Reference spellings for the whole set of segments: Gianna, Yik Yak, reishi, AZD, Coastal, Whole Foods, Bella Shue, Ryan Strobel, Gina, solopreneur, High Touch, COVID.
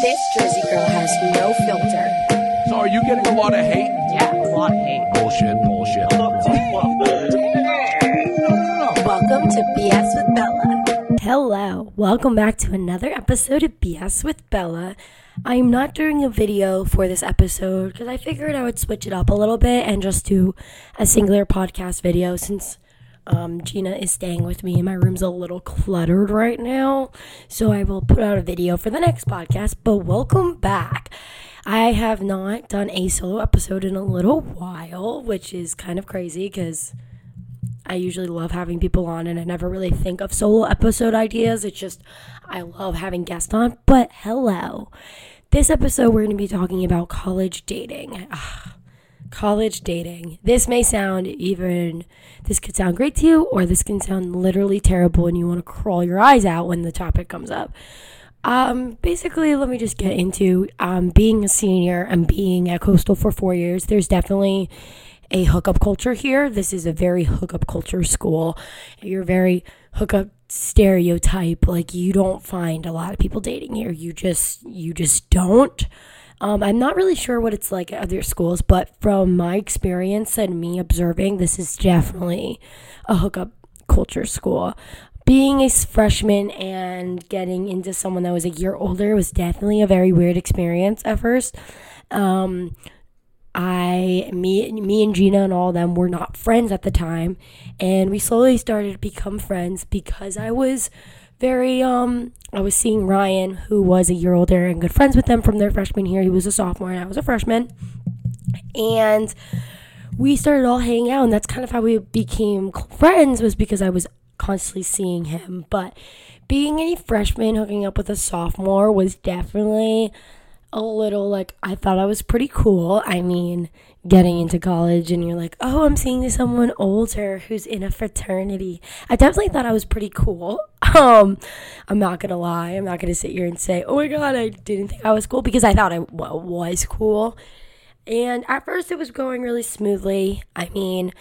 This Jersey girl has no filter. So are you getting a lot of hate? Yeah, a lot of hate. Bullshit. Welcome to BS with Bella. Hello. Welcome back to another episode of BS with Bella. I'm not doing a video for this episode because I figured I would switch it up a little bit and just do a singular podcast video since Gina is staying with me and my room's a little cluttered right now, so I will put out a video for the next podcast. But welcome back. I have not done a solo episode in a little while, which is kind of crazy because I usually love having people on and I never really think of solo episode ideas. It's just I love having guests on. But hello, this episode we're going to be talking about college dating. College dating. This could sound great to you, or this can sound literally terrible and you want to crawl your eyes out when the topic comes up. Basically, let me just get into being a senior and being at Coastal for 4 years. There's definitely a hookup culture here. This is a very hookup culture school. You're very hookup stereotype. Like, you don't find a lot of people dating here. You just don't. I'm not really sure what it's like at other schools, but from my experience and me observing, this is definitely a hookup culture school. Being a freshman and getting into someone that was a year older was definitely a very weird experience at first. Me and Gina and all of them were not friends at the time, and we slowly started to become friends because I was I was seeing Ryan, who was a year older and good friends with them from their freshman year. He was a sophomore and I was a freshman, and we started all hanging out, and that's kind of how we became friends, was because I was constantly seeing him. But being a freshman hooking up with a sophomore was definitely a little, like, I thought I was pretty cool. I mean, getting into college and you're like, oh, I'm seeing someone older who's in a fraternity. I definitely thought I was pretty cool. I'm not gonna lie. I'm not gonna sit here and say, oh my god, I didn't think I was cool, because I thought I was cool. And at first it was going really smoothly. I mean,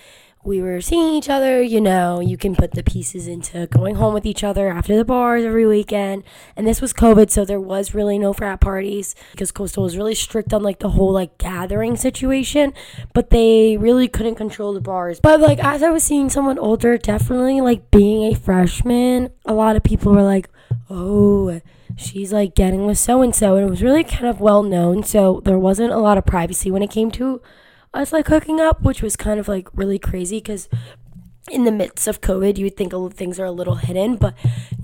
we were seeing each other, you know, you can put the pieces into going home with each other after the bars every weekend. And this was COVID, so there was really no frat parties because Coastal was really strict on, like, the whole, like, gathering situation. But they really couldn't control the bars. But, like, as I was seeing someone older, definitely, like, being a freshman, a lot of people were like, oh, she's, like, getting with so-and-so. And it was really kind of well known, so there wasn't a lot of privacy when it came to us, like, hooking up, which was kind of, like, really crazy because in the midst of COVID you would think things are a little hidden, but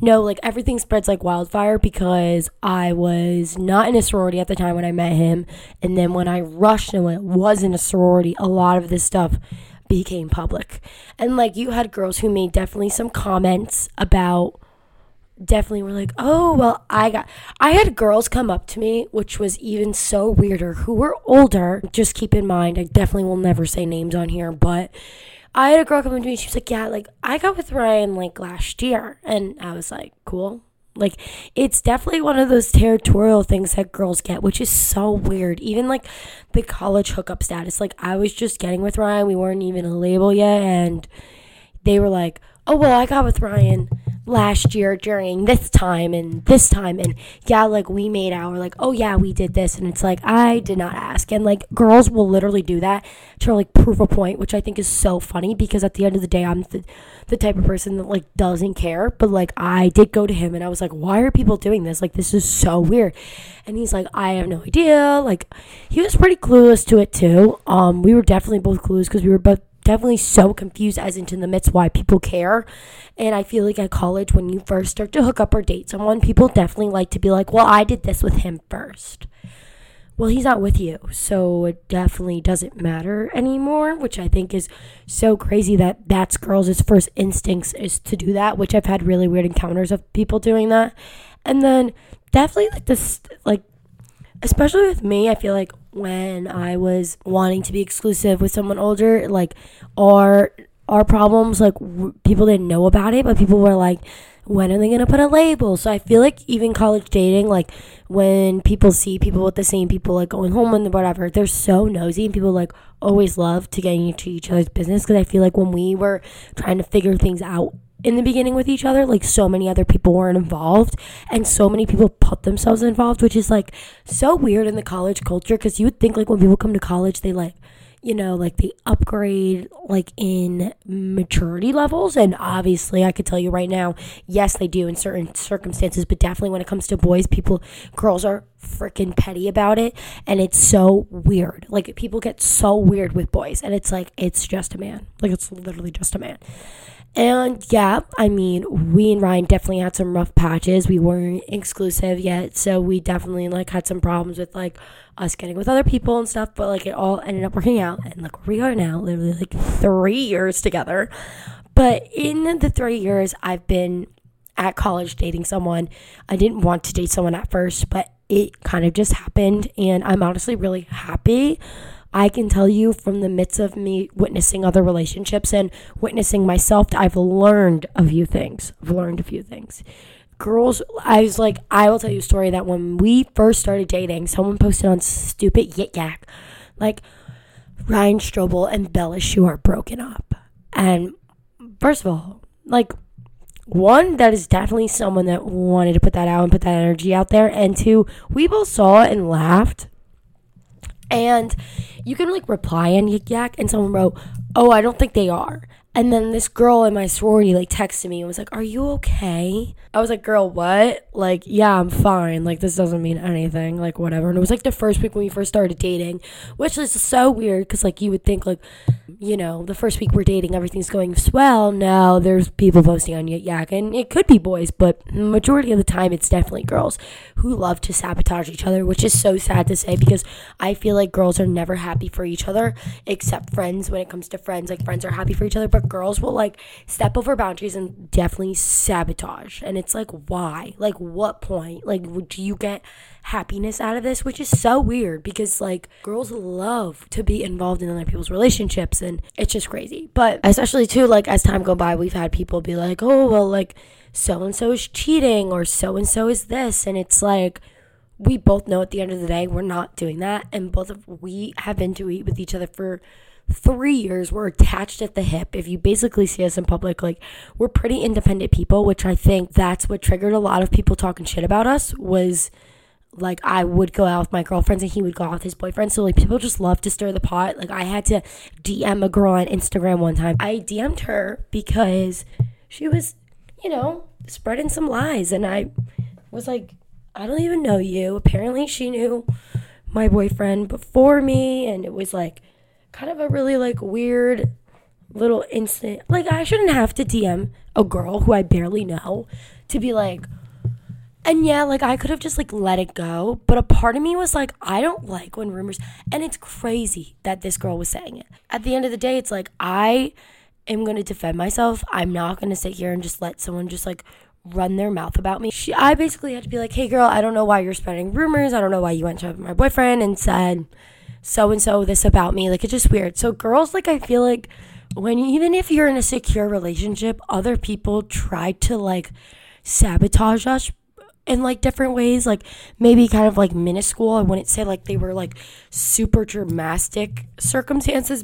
no, like, everything spreads like wildfire because I was not in a sorority at the time when I met him, and then when I rushed and was in a sorority, a lot of this stuff became public. And, like, you had girls who made definitely some comments about, definitely were like, oh, well, I had girls come up to me, which was even so weirder, who were older. Just keep in mind, I definitely will never say names on here, but I had a girl come up to me, she was like, yeah, like, I got with Ryan, like, last year. And I was like, cool. Like, it's definitely one of those territorial things that girls get, which is so weird. Even, like, the college hookup status, like, I was just getting with Ryan, we weren't even a label yet, and they were like, oh, well, I got with Ryan last year during this time, and yeah, like, we made out, we're like, oh yeah, we did this. And it's like, I did not ask. And, like, girls will literally do that to, like, prove a point, which I think is so funny because at the end of the day, I'm the type of person that, like, doesn't care. But, like, I did go to him and I was like, why are people doing this? Like, this is so weird. And he's like, I have no idea. Like, he was pretty clueless to it too. We were definitely both clueless because we were both definitely so confused as into the midst why people care. And I feel like at college, when you first start to hook up or date someone, people definitely like to be like, well, I did this with him first. Well, he's not with you, so it definitely doesn't matter anymore, which I think is so crazy that that's girls' first instincts is to do that, which I've had really weird encounters of people doing that. And then definitely, like, this, like, especially with me, I feel like when I was wanting to be exclusive with someone older, like, our problems, like, people didn't know about it, but people were like, when are they going to put a label? So I feel like even college dating, like, when people see people with the same people, like, going home and whatever, they're so nosy, and people, like, always love to get into each other's business, because I feel like when we were trying to figure things out in the beginning with each other, like, so many other people weren't involved, and so many people put themselves involved, which is, like, so weird in the college culture, because you would think, like, when people come to college, they, like, you know, like, they upgrade, like, in maturity levels, and obviously, I could tell you right now, yes, they do in certain circumstances, but definitely when it comes to boys, girls are freaking petty about it, and it's so weird. Like, people get so weird with boys, and it's, like, it's just a man. Like, it's literally just a man. And, yeah, I mean, we and Ryan definitely had some rough patches. We weren't exclusive yet, so we definitely, like, had some problems with, like, us getting with other people and stuff. But, like, it all ended up working out. And look where we are now, literally, like, 3 years together. But in the 3 years I've been at college dating someone, I didn't want to date someone at first, but it kind of just happened. And I'm honestly really happy. I can tell you from the midst of me witnessing other relationships and witnessing myself, I've learned a few things. Girls, I will tell you a story that when we first started dating, someone posted on stupid Yik Yak, like, Ryan Strobel and Bella Shue are broken up. And first of all, like, one, that is definitely someone that wanted to put that out and put that energy out there. And two, we both saw it and laughed. And you can, like, reply on Yik Yak, and someone wrote, oh, I don't think they are. And then this girl in my sorority, like, texted me and was like, are you okay? I was like, girl, what? Like, yeah, I'm fine. Like, this doesn't mean anything. Like, whatever. And it was, like, the first week when we first started dating, which is so weird because, like, you would think, like, you know, the first week we're dating, everything's going swell. No, there's people posting on Yik Yak, and it could be boys, but majority of the time it's definitely girls who love to sabotage each other, which is so sad to say because I feel like girls are never happy for each other except friends. When it comes to friends, like, friends are happy for each other, but girls will, like, step over boundaries and definitely sabotage. And it's like, why? Like, what point? Like, do you get happiness out of this? Which is so weird because, like, girls love to be involved in other people's relationships, and it's just crazy. But especially too, like, as time go by, we've had people be like, oh, well, like, so and so is cheating or so and so is this, and it's like, we both know at the end of the day we're not doing that, and we have been to eat with each other for 3 years. We're attached at the hip. If you basically see us in public, like, we're pretty independent people, which I think that's what triggered a lot of people talking shit about us, was like, I would go out with my girlfriends and he would go out with his boyfriend. So, like, people just love to stir the pot. Like, I had to DM a girl on Instagram one time. I DM'd her because she was, you know, spreading some lies. And I was like, I don't even know you. Apparently she knew my boyfriend before me. And it was, like, kind of a really, like, weird little instant. Like, I shouldn't have to DM a girl who I barely know to be like, and yeah, like, I could have just, like, let it go, but a part of me was like, I don't like when rumors, and it's crazy that this girl was saying it. At the end of the day, it's like, I am going to defend myself. I'm not going to sit here and just let someone just, like, run their mouth about me. I basically had to be like, hey, girl, I don't know why you're spreading rumors. I don't know why you went to my boyfriend and said so-and-so this about me. Like, it's just weird. So girls, like, I feel like when, even if you're in a secure relationship, other people try to, like, sabotage us in, like, different ways, like, maybe kind of, like, minuscule. I wouldn't say, like, they were, like, super dramatic circumstances,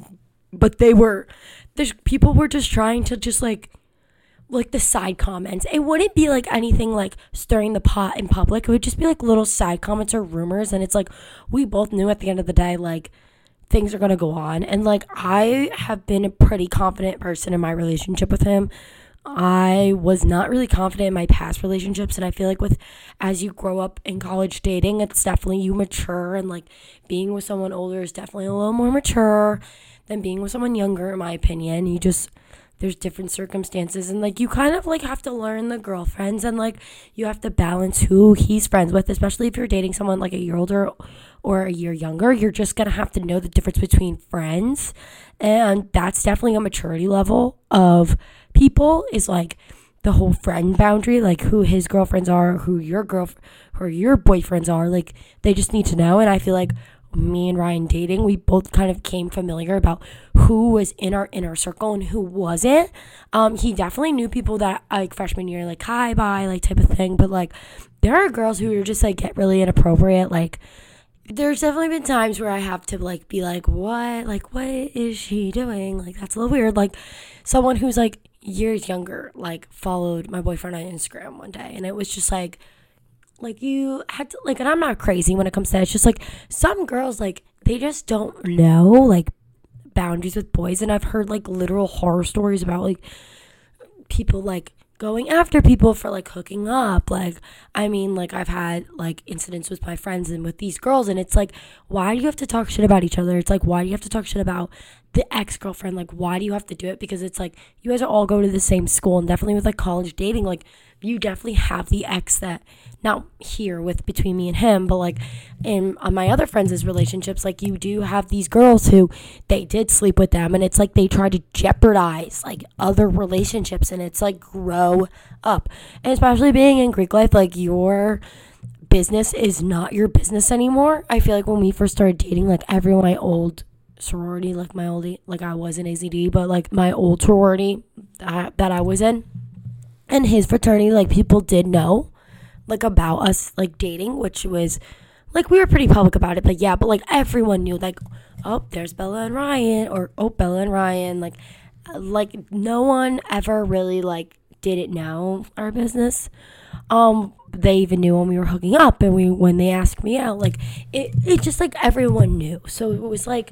but they were, people were just trying to just, like, the side comments. It wouldn't be, like, anything, like, stirring the pot in public. It would just be, like, little side comments or rumors, and it's, like, we both knew at the end of the day, like, things are gonna go on, and, like, I have been a pretty confident person in my relationship with him. I was not really confident in my past relationships, and I feel like as you grow up in college dating, it's definitely, you mature, and, like, being with someone older is definitely a little more mature than being with someone younger, in my opinion. You just, there's different circumstances, and, like, you kind of, like, have to learn the girlfriends, and, like, you have to balance who he's friends with, especially if you're dating someone, like, a year older or a year younger. You're just gonna have to know the difference between friends, and that's definitely a maturity level of people, is, like, the whole friend boundary, like, who his girlfriends are, who your boyfriends are. Like, they just need to know. And I feel like me and Ryan dating, we both kind of came familiar about who was in our inner circle and who wasn't. He definitely knew people that, like, freshman year, like, hi, bye, like, type of thing. But, like, there are girls who are just, like, get really inappropriate. Like, there's definitely been times where I have to, like, be like, what? Like, what is she doing? Like, that's a little weird. Like, someone who's, like, years younger, like, followed my boyfriend on Instagram one day, and it was just like you had to, like, and I'm not crazy when it comes to that. It's just like some girls, like, they just don't know, like, boundaries with boys. And I've heard, like, literal horror stories about, like, people, like, going after people for, like, hooking up. Like, I mean, like, I've had, like, incidents with my friends and with these girls, and it's like, why do you have to talk shit about each other? It's like, why do you have to talk shit about the ex-girlfriend? Like, why do you have to do it? Because it's like, you guys all go to the same school, and definitely with, like, college dating, like, you definitely have the ex that, not here with between me and him, but, like, in my other friends' relationships, like, you do have these girls who they did sleep with them, and it's like they try to jeopardize, like, other relationships, and it's like, grow up. And especially being in Greek life, like, your business is not your business anymore. I feel like when we first started dating, like, everyone, my old sorority, like, my old, like, I was in AZD, but, like, my old sorority that I was in, and his fraternity, like, people did know, like, about us, like, dating, which was, like, we were pretty public about it, but yeah, but, like, everyone knew, like, oh, there's Bella and Ryan, or, oh, Bella and Ryan, like, no one ever really, like, didn't know our business. They even knew when we were hooking up, and when they asked me out, like, it just, like, everyone knew. So it was, like,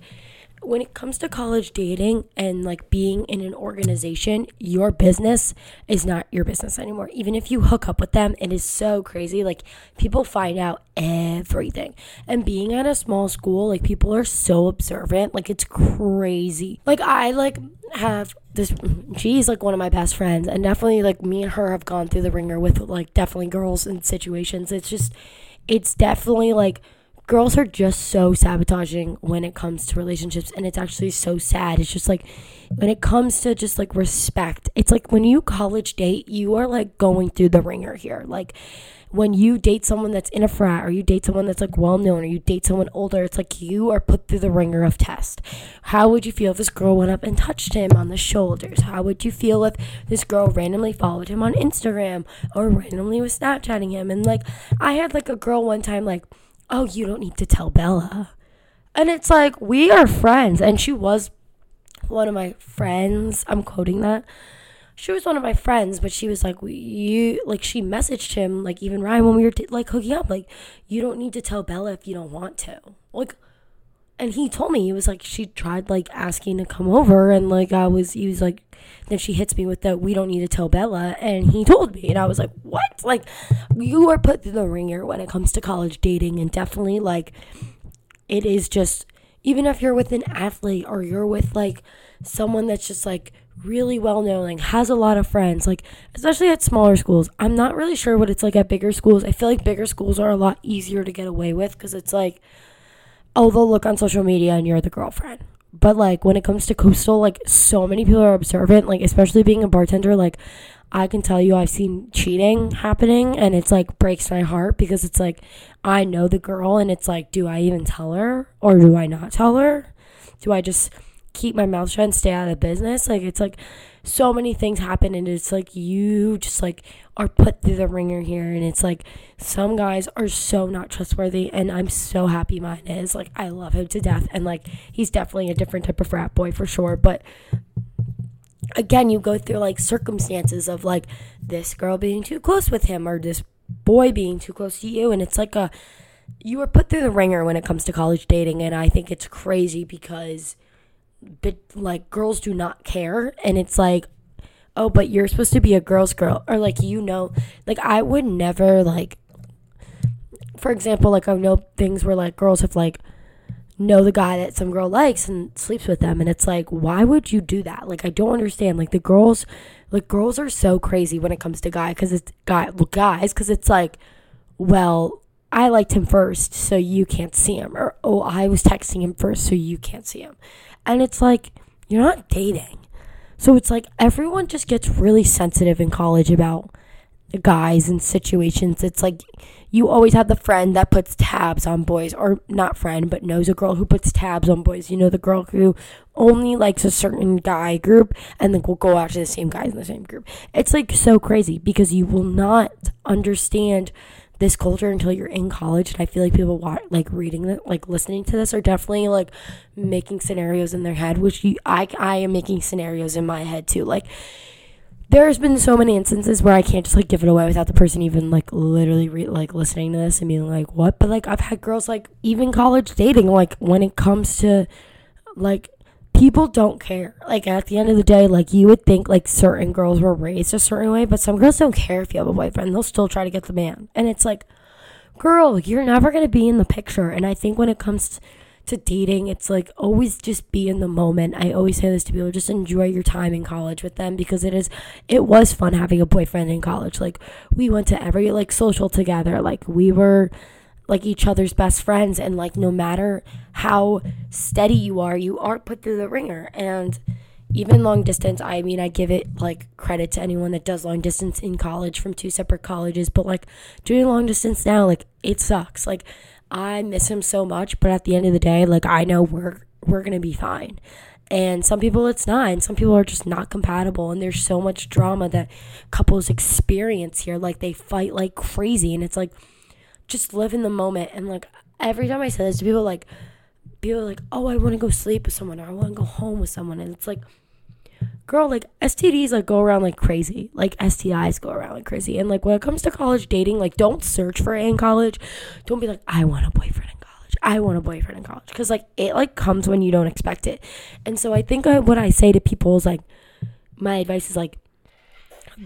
when it comes to college dating and, like, being in an organization, your business is not your business anymore. Even if you hook up with them, it is so crazy. Like, people find out everything. And being at a small school, like, people are so observant. Like, it's crazy. Like, I, like, have this, she's, like, one of my best friends. And definitely, like, me and her have gone through the ringer with, like, definitely girls in situations. It's just, it's definitely, like, girls are just so sabotaging when it comes to relationships, and it's actually so sad. It's just like, when it comes to just, like, respect, it's like, when you college date, you are, like, going through the ringer here. Like, when you date someone that's in a frat, or you date someone that's, like, well known, or you date someone older, it's like, you are put through the ringer of test. How would you feel if this girl went up and touched him on the shoulders? How would you feel if this girl randomly followed him on Instagram, or randomly was Snapchatting him? And, like, I had, like, a girl one time, like, oh, you don't need to tell Bella. And it's like, we are friends. And she was one of my friends. I'm quoting that. She was one of my friends, but she was like, you, like, she messaged him, like, even Ryan, when we were, like, hooking up, like, you don't need to tell Bella if you don't want to. Like, and he told me, he was like, she tried, like, asking to come over, and, like, he was like, then she hits me with the, we don't need to tell Bella, and he told me, and I was like, what? Like, you are put through the ringer when it comes to college dating, and definitely, like, it is just, even if you're with an athlete, or you're with, like, someone that's just, like, really well known, like, has a lot of friends, like, especially at smaller schools. I'm not really sure what it's like at bigger schools. I feel like bigger schools are a lot easier to get away with, because it's like, oh, they'll look on social media and you're the girlfriend. But, like, when it comes to Coastal, like, so many people are observant, like, especially being a bartender, like, I can tell you I've seen cheating happening, and it's, like, breaks my heart, because it's, like, I know the girl, and it's, like, do I even tell her, or do I not tell her? Do I just keep my mouth shut and stay out of business? Like, it's, like, so many things happen, and it's, like, you just, like, are put through the ringer here, and it's, like, some guys are so not trustworthy, and I'm so happy mine is. Like, I love him to death, and, like, he's definitely a different type of frat boy for sure, but again, you go through, like, circumstances of, like, this girl being too close with him, or this boy being too close to you, and it's, like, you are put through the ringer when it comes to college dating, and I think it's crazy, because like, girls do not care, and it's like, oh, but you're supposed to be a girl's girl, or, like, you know, like, I would never, like, for example, like, I know things where, like, girls have, like, know the guy that some girl likes and sleeps with them, and it's like, why would you do that? Like, I don't understand, like, the girls, like, girls are so crazy when it comes to guys, because it's like, well, I liked him first, so you can't see him, or, oh, I was texting him first, so you can't see him. And it's like, you're not dating. So it's like, everyone just gets really sensitive in college about the guys and situations. It's like, you always have the friend that puts tabs on boys, or not friend, but knows a girl who puts tabs on boys. You know, the girl who only likes a certain guy group, and then will go after the same guys in the same group. It's like so crazy, because you will not understand this culture until you're in college, and I feel like people like reading it, like listening to this, are definitely like making scenarios in their head, which I am making scenarios in my head too. Like, there's been so many instances where I can't just, like, give it away without the person even, like, literally, listening to this and being like, what? But, like, I've had girls, like, even college dating, like, when it comes to, like, people don't care. Like, at the end of the day, like, you would think, like, certain girls were raised a certain way, but some girls don't care if you have a boyfriend. They'll still try to get the man. And it's like, girl, you're never going to be in the picture. And I think when it comes to dating, it's like, always just be in the moment. I always say this to people, just enjoy your time in college with them, because it was fun having a boyfriend in college. Like, we went to every, like, social together. Like, we were, like, each other's best friends, and, like, no matter how steady you aren't put through the ringer. And even long distance, I mean, I give it, like, credit to anyone that does long distance in college from two separate colleges, but, like, doing long distance now, like, it sucks. Like, I miss him so much, but at the end of the day, like, I know we're going to be fine. And some people it's not, and some people are just not compatible, and there's so much drama that couples experience here. Like, they fight like crazy, and it's like, just live in the moment. And, like, every time I say this to people, like, people are like, oh, I want to go sleep with someone, or I want to go home with someone, and it's like, girl, like, STDs, like, go around like crazy. Like, STIs go around like crazy. And, like, when it comes to college dating, like, don't search for it in college. Don't be like, I want a boyfriend in college. Because, like, it, like, comes when you don't expect it. And so I think what I say to people is, like, my advice is, like,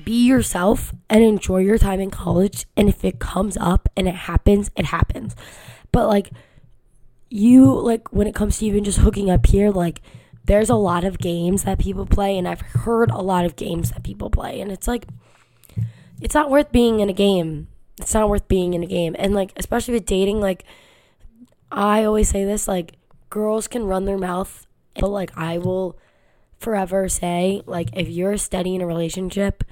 be yourself and enjoy your time in college. And if it comes up and it happens, it happens. But, like, you, like, when it comes to even just hooking up here, like, there's a lot of games that people play, and I've heard a lot of games that people play, and it's like, it's not worth being in a game. And, like, especially with dating, like, I always say this, like, girls can run their mouth, but, like, I will forever say, like, if you're steady in a relationship,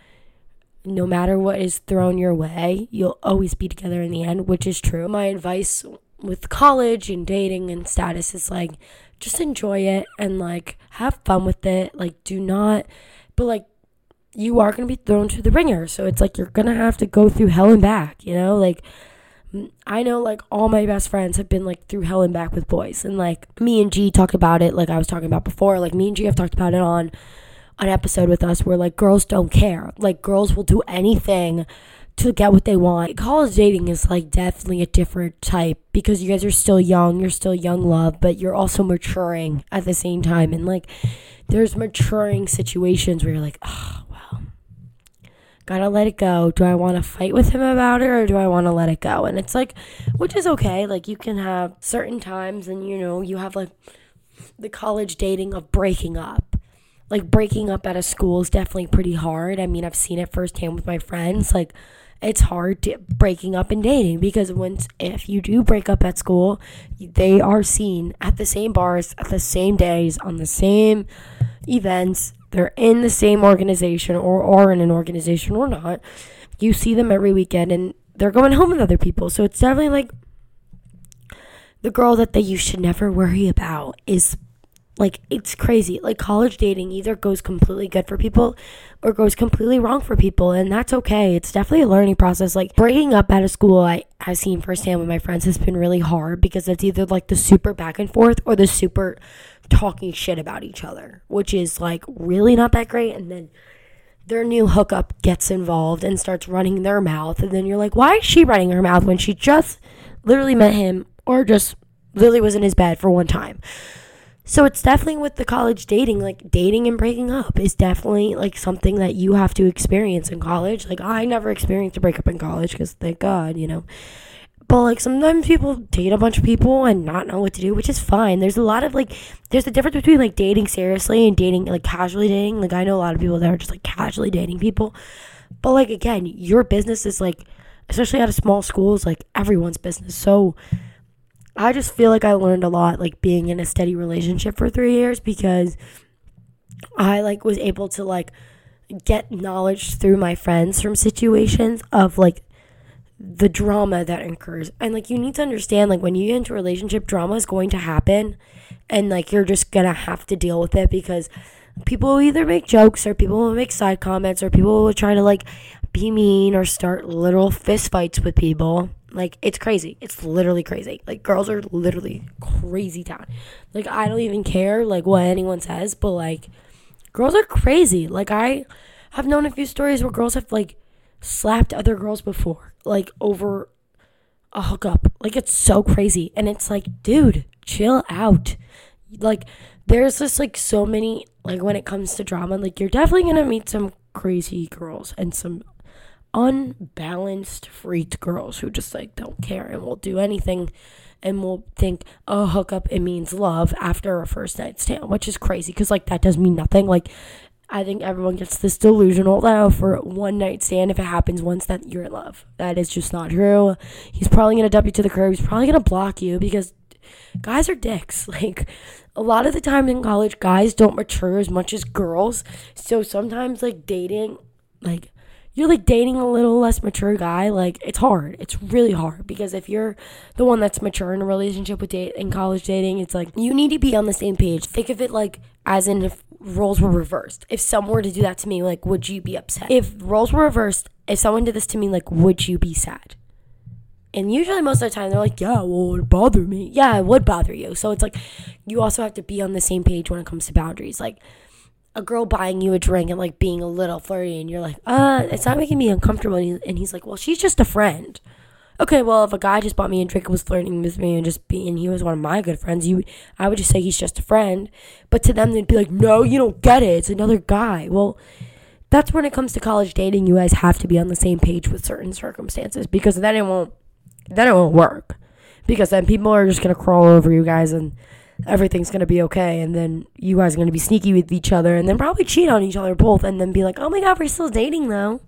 no matter what is thrown your way, you'll always be together in the end, which is true. My advice with college and dating and status is, like, just enjoy it and, like, have fun with it. Like, you are going to be thrown to the ringer. So it's like, you're going to have to go through hell and back, you know? Like, I know, like, all my best friends have been, like, through hell and back with boys. And, like, me and G talked about it, like I was talking about before. Like, me and G have talked about it on an episode with us where, like, girls don't care. Like, girls will do anything to get what they want. College dating is, like, definitely a different type, because you guys are still young, love, but you're also maturing at the same time, and, like, there's maturing situations where you're like, oh, well, gotta let it go. Do I want to fight with him about it, or do I want to let it go? And it's like, which is okay. Like, you can have certain times, and, you know, you have, like, the college dating of breaking up. Like, breaking up at a school is definitely pretty hard. I mean, I've seen it firsthand with my friends. Like, it's hard breaking up and dating, because if you do break up at school, they are seen at the same bars, at the same days, on the same events. They're in the same organization, or are in an organization or not. You see them every weekend, and they're going home with other people. So it's definitely, like, the girl that you should never worry about is, like, it's crazy. Like, college dating either goes completely good for people or goes completely wrong for people, and that's okay. It's definitely a learning process. Like, breaking up out of school, I've seen firsthand with my friends, has been really hard, because it's either, like, the super back and forth or the super talking shit about each other, which is, like, really not that great. And then their new hookup gets involved and starts running their mouth, and then you're like, why is she running her mouth when she just literally met him, or just literally was in his bed for one time? So it's definitely, with the college dating, like, dating and breaking up is definitely, like, something that you have to experience in college. Like, I never experienced a breakup in college, because thank God, you know. But, like, sometimes people date a bunch of people and not know what to do, which is fine. There's a lot of, like, there's a difference between, like, dating seriously and dating, like, casually dating. Like, I know a lot of people that are just, like, casually dating people. But, like, again, your business is, like, especially out of small schools, like, everyone's business. So I just feel like I learned a lot, like, being in a steady relationship for 3 years, because I, like, was able to, like, get knowledge through my friends from situations of, like, the drama that occurs. And, like, you need to understand, like, when you get into a relationship, drama is going to happen, and, like, you're just gonna have to deal with it, because people will either make jokes, or people will make side comments, or people will try to, like, be mean, or start literal fist fights with people. Like, it's crazy. It's literally crazy. Like, girls are literally crazy town. Like, I don't even care, like, what anyone says, but, like, girls are crazy. Like, I I've known a few stories where girls have, like, slapped other girls before, like, over a hookup. Like, it's so crazy. And it's like, dude, chill out. Like, there's just, like, so many, like, when it comes to drama, like, you're definitely going to meet some crazy girls and some unbalanced freaked girls who just, like, don't care and will do anything and will think, oh, hookup, it means love after a first night stand, which is crazy because, like, that does mean nothing. Like, I think everyone gets this delusional though for one night stand, if it happens once, that you're in love. That is just not true. He's probably going to dump you to the curb. He's probably going to block you because guys are dicks. Like, a lot of the time in college, guys don't mature as much as girls. So sometimes, like, dating, like, you're, like, dating a little less mature guy, like, it's hard. It's really hard because if you're the one that's mature in a relationship with in college dating, it's, like, you need to be on the same page. Think of it, like, as in if roles were reversed. If someone were to do that to me, like, would you be upset? If roles were reversed, if someone did this to me, like, would you be sad? And usually most of the time, they're like, yeah, well, it would bother me. Yeah, it would bother you. So it's, like, you also have to be on the same page when it comes to boundaries, like, a girl buying you a drink and, like, being a little flirty and you're like, it's not making me uncomfortable. And he's like, well, she's just a friend. Okay, well, if a guy just bought me a drink and was flirting with me and and he was one of my good friends, I would just say he's just a friend. But to them, they'd be like, no, you don't get it. It's another guy. Well, that's when it comes to college dating. You guys have to be on the same page with certain circumstances because then it won't work. Because then people are just going to crawl over you guys and everything's going to be okay, and then you guys are going to be sneaky with each other, and then probably cheat on each other both, and then be like, oh my god, we're still dating though.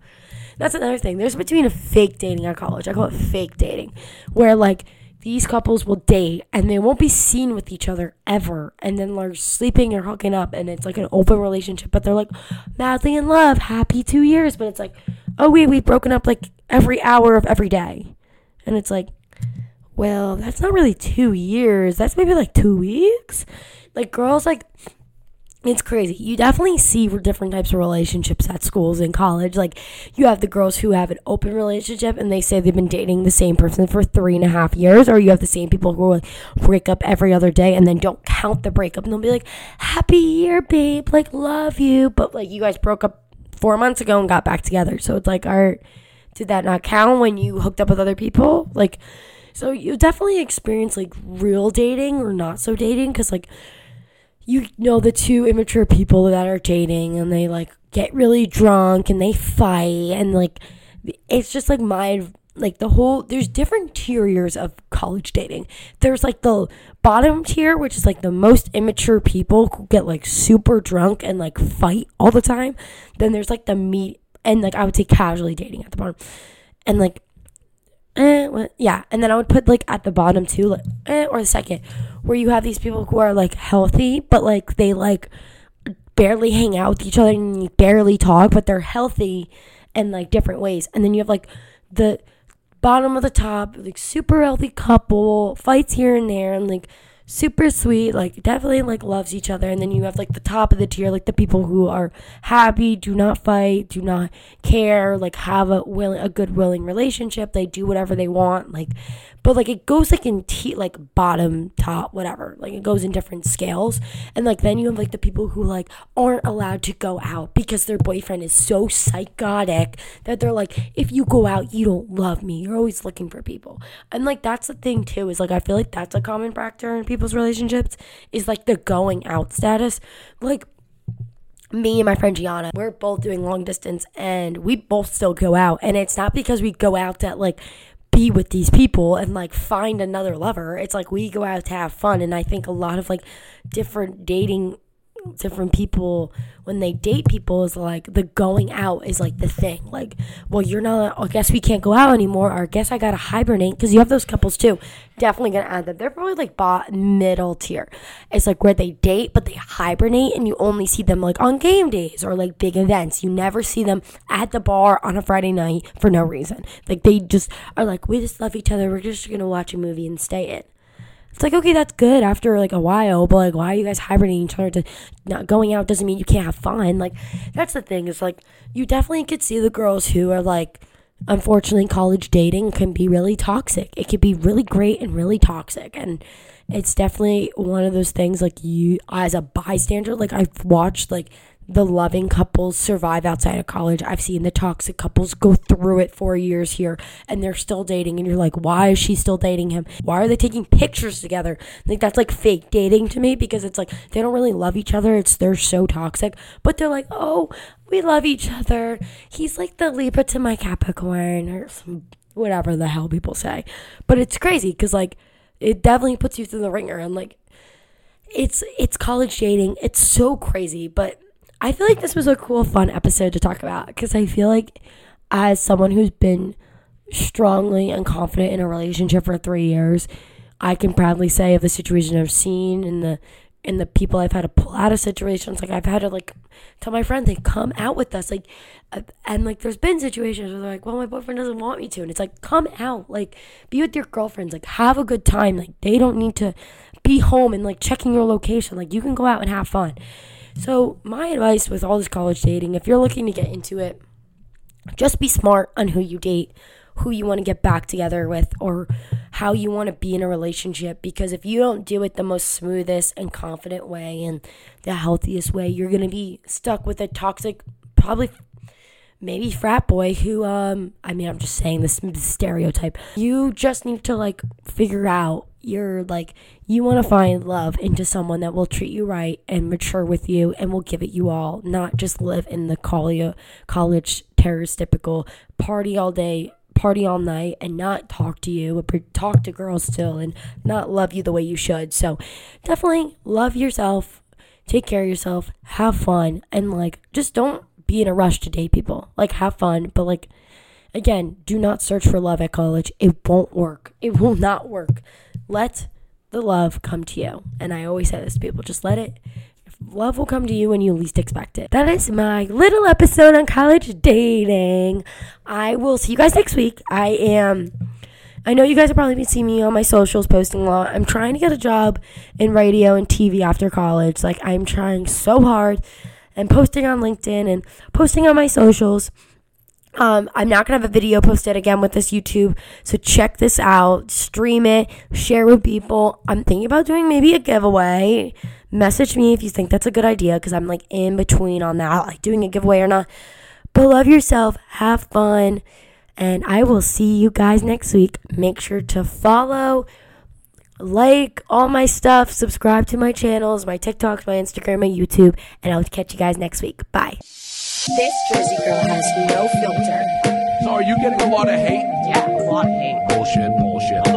That's another thing. There's between a fake dating at college. I call it fake dating, where, like, these couples will date, and they won't be seen with each other ever, and then they're sleeping or hooking up, and it's like an open relationship, but they're, like, madly in love, happy 2 years, but it's like, oh wait, we've broken up, like, every hour of every day, and it's like, well, that's not really 2 years. That's maybe, like, 2 weeks. Like, girls, like, it's crazy. You definitely see different types of relationships at schools and college. Like, you have the girls who have an open relationship and they say they've been dating the same person for 3.5 years. Or you have the same people who, like, break up every other day and then don't count the breakup. And they'll be like, happy year, babe. Like, love you. But, like, you guys broke up 4 months ago and got back together. So it's like, all right, did that not count when you hooked up with other people? Like, so you definitely experience, like, real dating or not so dating because, like, you know the two immature people that are dating and they, like, get really drunk and they fight and, like, it's just, like, there's different tiers of college dating. There's, like, the bottom tier, which is, like, the most immature people who get, like, super drunk and, like, fight all the time. Then there's, like, and, like, I would say casually dating at the bottom. And, like, yeah, and then I would put, like, at the bottom too, like, or the second, where you have these people who are, like, healthy, but, like, they, like, barely hang out with each other and barely talk, but they're healthy in, like, different ways. And then you have, like, the bottom of the top, like, super healthy couple, fights here and there, and, like, super sweet, like, definitely, like, loves each other. And then you have, like, the top of the tier, like, the people who are happy, do not fight, do not care, like, have a good willing relationship, they do whatever they want, like, but, like, it goes, like, in like, bottom, top, whatever, like, it goes in different scales. And, like, then you have, like, the people who, like, aren't allowed to go out because their boyfriend is so psychotic that they're like, if you go out, you don't love me, you're always looking for people. And, like, that's the thing too, is, like, I feel like that's a common factor in people's relationships, is, like, the going out status. Like, me and my friend Gianna, we're both doing long distance and we both still go out, and it's not because we go out to, like, be with these people and, like, find another lover. It's like we go out to have fun. And I think a lot of, like, different people, when they date people, is, like, the going out is, like, the thing. Like, well, you're not, I guess we can't go out anymore, or I guess I gotta hibernate. Because you have those couples too, definitely gonna add them, they're probably, like, middle tier. It's, like, where they date but they hibernate, and you only see them, like, on game days or, like, big events. You never see them at the bar on a Friday night for no reason. Like, they just are like, we just love each other, we're just gonna watch a movie and stay in. It's like, okay, that's good after, like, a while, but, like, why are you guys hibernating each other? Not going out doesn't mean you can't have fun. Like, that's the thing. It's like, you definitely could see the girls who are, like, unfortunately, college dating can be really toxic. It could be really great and really toxic. And it's definitely one of those things, like, you, as a bystander, like, I've watched, like, the loving couples survive outside of college. I've seen the toxic couples go through it 4 years here, and they're still dating, and you're like, why is she still dating him? Why are they taking pictures together? Like, that's like fake dating to me, because it's like they don't really love each other. They're so toxic, but they're like, oh, we love each other. He's like the Libra to my Capricorn, or some, whatever the hell people say. But it's crazy, because like it definitely puts you through the ringer, and like it's college dating. It's so crazy, but I feel like this was a cool, fun episode to talk about, because I feel like as someone who's been strongly and confident in a relationship for 3 years, I can proudly say of the situation I've seen and the people I've had to pull out of situations. Like, I've had to, like, tell my friends, like, come out with us. Like, and, like, there's been situations where they're like, well, my boyfriend doesn't want me to. And it's like, come out. Like, be with your girlfriends. Like, have a good time. Like, they don't need to be home and, like, checking your location. Like, you can go out and have fun. So my advice with all this college dating, if you're looking to get into it, just be smart on who you date, who you want to get back together with, or how you want to be in a relationship. Because if you don't do it the most smoothest and confident way and the healthiest way, you're going to be stuck with a toxic, probably maybe frat boy who, I mean, I'm just saying this stereotype. You just need to, like, figure out. You're like, you want to find love into someone that will treat you right and mature with you and will give it you all, not just live in the college terrorist typical party all day, party all night, and not talk to you, but talk to girls still and not love you the way you should. So definitely love yourself, take care of yourself, have fun, and like, just don't be in a rush to date people. Like, have fun, but like, again, do not search for love at college. It won't work. It will not work. Let the love come to you. And I always say this to people, just let it. Love will come to you when you least expect it. That is my little episode on college dating. I will see you guys next week. I know you guys have probably been seeing me on my socials posting a lot. I'm trying to get a job in radio and TV after college. Like, I'm trying so hard, and posting on LinkedIn and posting on my socials. I'm not going to have a video posted again with this YouTube, so check this out, stream it, share with people. I'm thinking about doing maybe a giveaway. Message me if you think that's a good idea, because I'm like in between on that, like doing a giveaway or not. But love yourself, have fun, and I will see you guys next week. Make sure to follow, like all my stuff, subscribe to my channels, my TikToks, my Instagram, my YouTube, and I'll catch you guys next week. Bye. This Jersey girl has no filter. So are you getting a lot of hate? Yeah, a lot of hate. Bullshit.